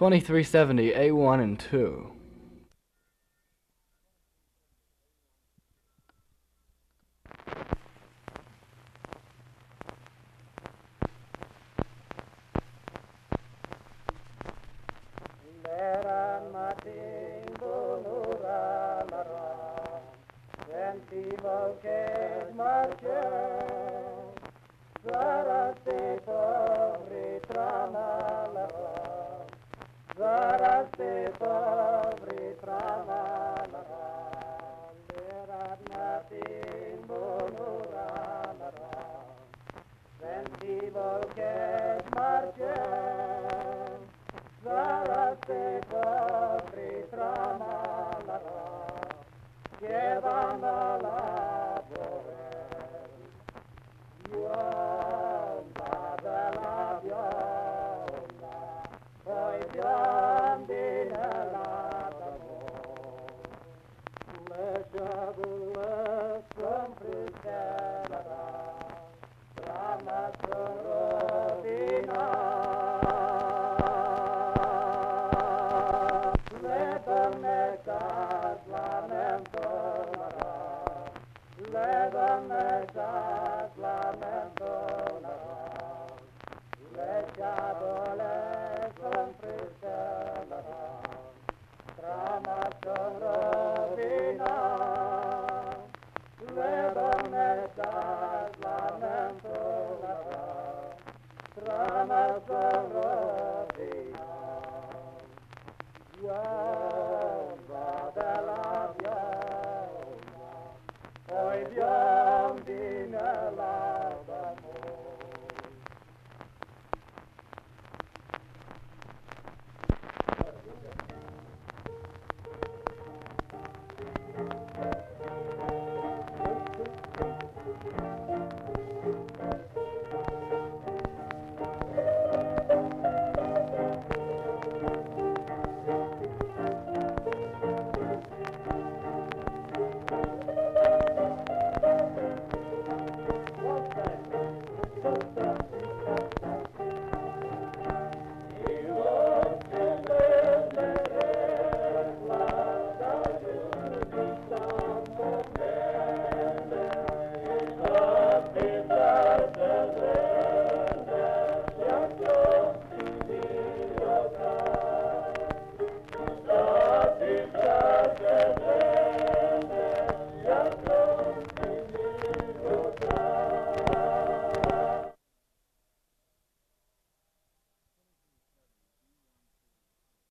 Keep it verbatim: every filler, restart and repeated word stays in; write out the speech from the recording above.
twenty-three seventy, A one and two. Wow.